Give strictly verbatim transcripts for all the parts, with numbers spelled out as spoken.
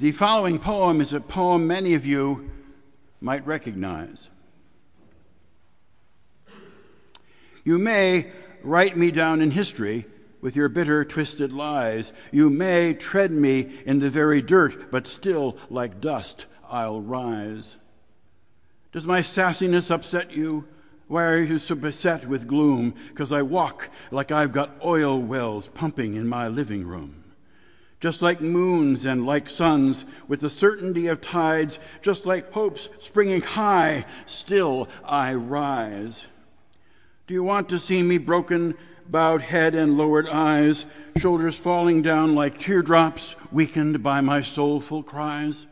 The following poem is a poem many of you might recognize. You may write me down in history with your bitter, twisted lies. You may tread me in the very dirt, but still, like dust, I'll rise. Does my sassiness upset you? Why are you so beset with gloom? 'Cause I walk like I've got oil wells pumping in my living room. Just like moons and like suns, with the certainty of tides, just like hopes springing high, still I rise. Do you want to see me broken, bowed head and lowered eyes, shoulders falling down like teardrops, weakened by my soulful cries?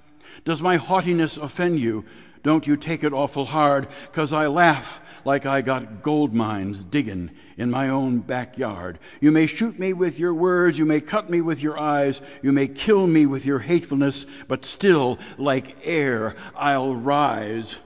Does my haughtiness offend you? Don't you take it awful hard, 'cause I laugh like I got gold mines diggin' in my own backyard. You may shoot me with your words, you may cut me with your eyes, you may kill me with your hatefulness, but still, like air, I'll rise.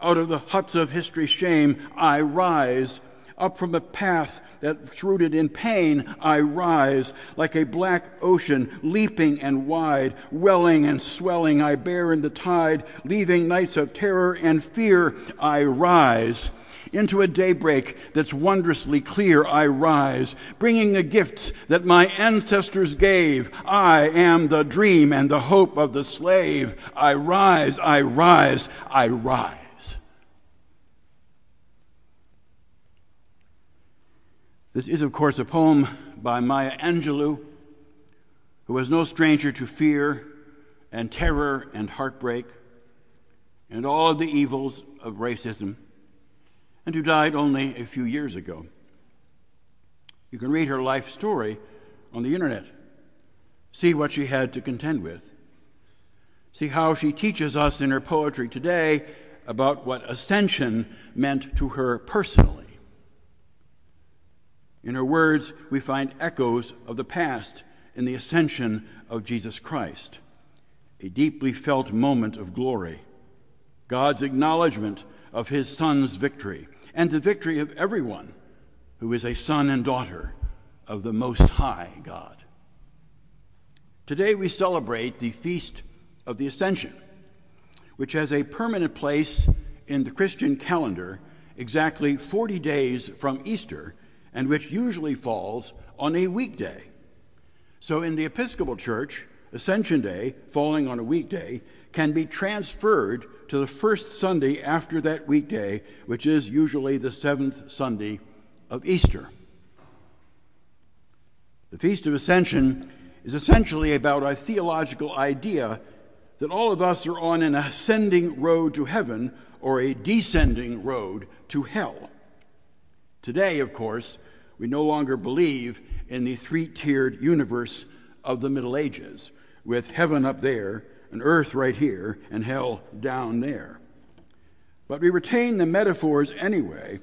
Out of the huts of history's shame, I rise. Up from the path that's rooted in pain, I rise. Like a black ocean, leaping and wide, welling and swelling, I bear in the tide, leaving nights of terror and fear, I rise. Into a daybreak that's wondrously clear, I rise, bringing the gifts that my ancestors gave. I am the dream and the hope of the slave. I rise, I rise, I rise. This is, of course, a poem by Maya Angelou, who was no stranger to fear and terror and heartbreak and all of the evils of racism, and who died only a few years ago. You can read her life story on the internet, see what she had to contend with, see how she teaches us in her poetry today about what ascension meant to her personally. In her words, we find echoes of the past in the ascension of Jesus Christ, a deeply felt moment of glory, God's acknowledgement of his son's victory, and the victory of everyone who is a son and daughter of the Most High God. Today we celebrate the Feast of the Ascension, which has a permanent place in the Christian calendar exactly forty days from Easter, and which usually falls on a weekday. So in the Episcopal Church, Ascension Day, falling on a weekday, can be transferred to the first Sunday after that weekday, which is usually the seventh Sunday of Easter. The Feast of Ascension is essentially about a theological idea that all of us are on an ascending road to heaven or a descending road to hell. Today, of course, we no longer believe in the three-tiered universe of the Middle Ages, with heaven up there, and earth right here, and hell down there. But we retain the metaphors anyway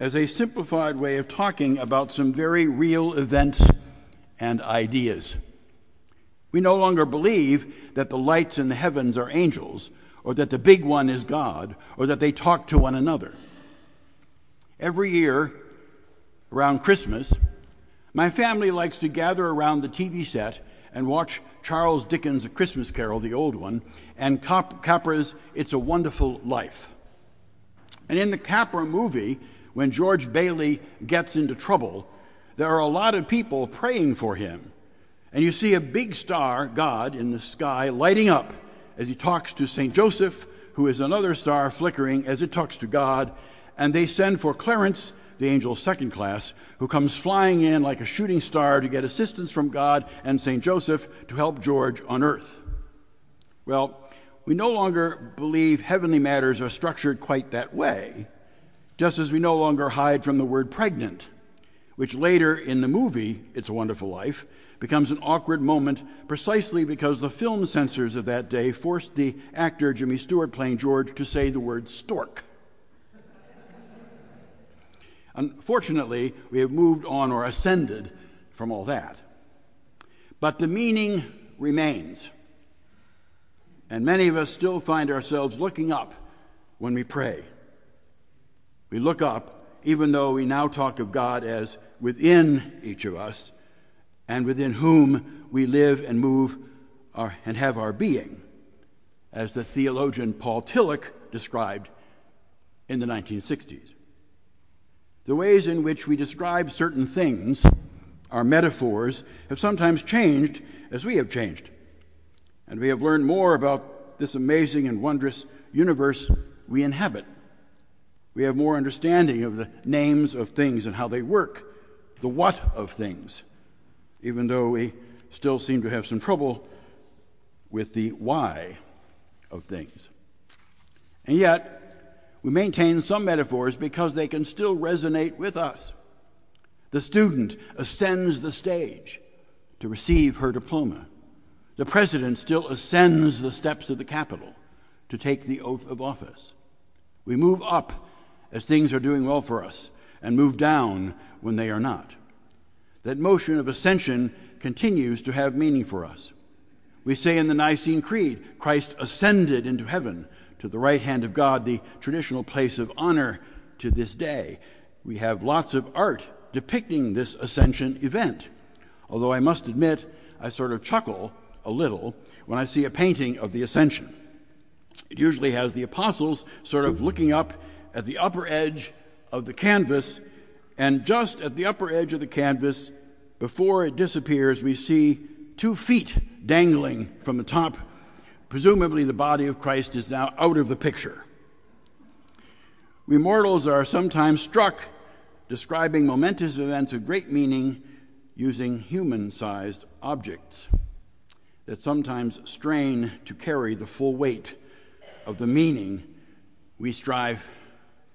as a simplified way of talking about some very real events and ideas. We no longer believe that the lights in the heavens are angels, or that the big one is God, or that they talk to one another. Every year, around Christmas, my family likes to gather around the T V set and watch Charles Dickens' A Christmas Carol, the old one, and Capra's It's a Wonderful Life. And in the Capra movie, when George Bailey gets into trouble, there are a lot of people praying for him. And you see a big star, God, in the sky lighting up as he talks to Saint Joseph, who is another star flickering as it talks to God, and they send for Clarence, the angel of second class, who comes flying in like a shooting star to get assistance from God and Saint Joseph to help George on earth. Well, we no longer believe heavenly matters are structured quite that way, just as we no longer hide from the word pregnant, which later in the movie, It's a Wonderful Life, becomes an awkward moment precisely because the film censors of that day forced the actor Jimmy Stewart playing George to say the word stork. Unfortunately, we have moved on or ascended from all that. But the meaning remains. And many of us still find ourselves looking up when we pray. We look up even though we now talk of God as within each of us and within whom we live and move our, and have our being, as the theologian Paul Tillich described in the nineteen sixties. The ways in which we describe certain things, our metaphors, have sometimes changed as we have changed, and we have learned more about this amazing and wondrous universe we inhabit. We have more understanding of the names of things and how they work, the what of things, even though we still seem to have some trouble with the why of things. And yet, we maintain some metaphors because they can still resonate with us. The student ascends the stage to receive her diploma. The president still ascends the steps of the Capitol to take the oath of office. We move up as things are doing well for us and move down when they are not. That motion of ascension continues to have meaning for us. We say in the Nicene Creed, Christ ascended into heaven to the right hand of God, the traditional place of honor to this day. We have lots of art depicting this ascension event, although I must admit I sort of chuckle a little when I see a painting of the ascension. It usually has the apostles sort of looking up at the upper edge of the canvas, and just at the upper edge of the canvas, before it disappears, we see two feet dangling from the top. Presumably, the body of Christ is now out of the picture. We mortals are sometimes struck describing momentous events of great meaning using human-sized objects that sometimes strain to carry the full weight of the meaning we strive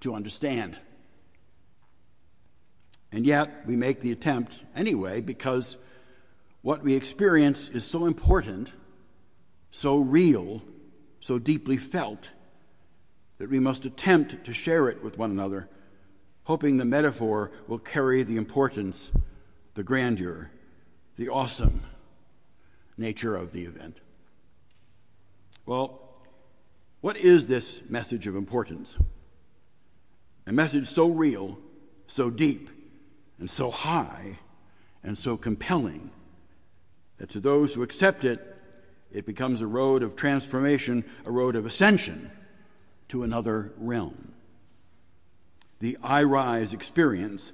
to understand. And yet, we make the attempt anyway because what we experience is so important, so real, so deeply felt, that we must attempt to share it with one another, hoping the metaphor will carry the importance, the grandeur, the awesome nature of the event. Well, what is this message of importance? A message so real, so deep, and so high, and so compelling, that to those who accept it, it becomes a road of transformation, a road of ascension to another realm. The I Rise experience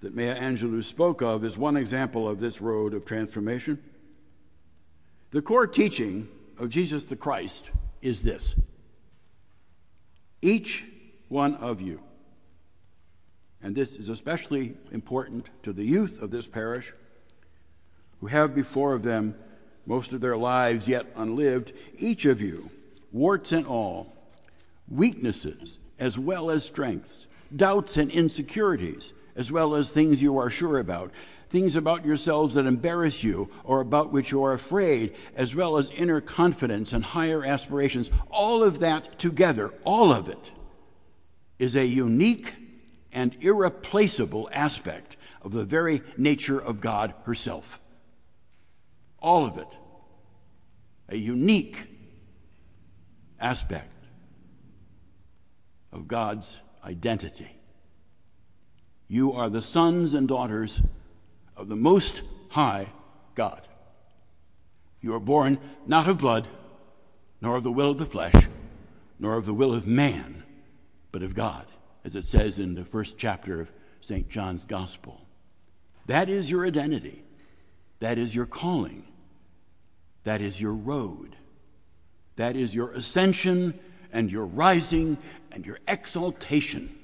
that Maya Angelou spoke of is one example of this road of transformation. The core teaching of Jesus the Christ is this: each one of you, and this is especially important to the youth of this parish, who have before them most of their lives yet unlived, each of you, warts and all, weaknesses as well as strengths, doubts and insecurities as well as things you are sure about, things about yourselves that embarrass you or about which you are afraid, as well as inner confidence and higher aspirations, all of that together, all of it, is a unique and irreplaceable aspect of the very nature of God herself. All of it, a unique aspect of God's identity. You are the sons and daughters of the Most High God. You are born not of blood, nor of the will of the flesh, nor of the will of man, but of God, as it says in the first chapter of Saint John's Gospel. That is your identity. That is your calling. That is your road. That is your ascension and your rising and your exaltation.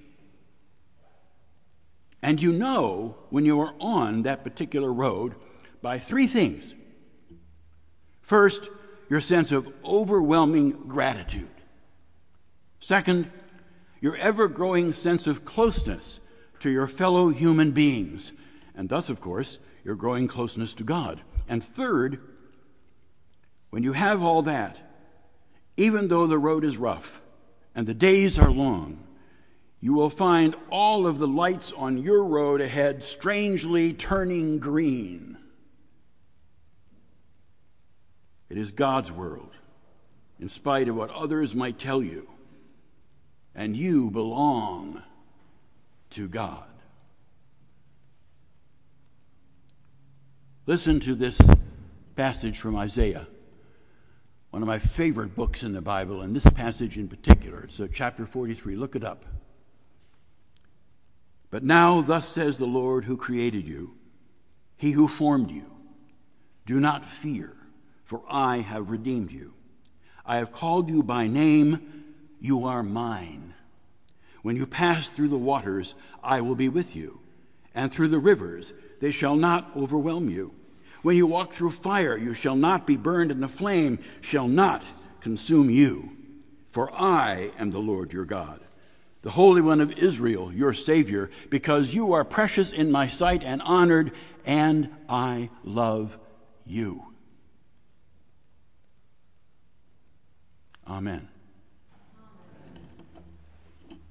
And you know when you are on that particular road by three things. First, your sense of overwhelming gratitude. Second, your ever-growing sense of closeness to your fellow human beings, and thus, of course, your growing closeness to God. And third, when you have all that, even though the road is rough and the days are long, you will find all of the lights on your road ahead strangely turning green. It is God's world, in spite of what others might tell you, and you belong to God. Listen to this passage from Isaiah one of my favorite books in the Bible, and this passage in particular. It's chapter forty-three. Look it up. But now, thus says the Lord who created you, he who formed you, do not fear, for I have redeemed you. I have called you by name, you are mine. When you pass through the waters, I will be with you, and through the rivers, they shall not overwhelm you. When you walk through fire, you shall not be burned, and the flame shall not consume you. For I am the Lord your God, the Holy One of Israel, your Savior, because you are precious in my sight and honored, and I love you. Amen.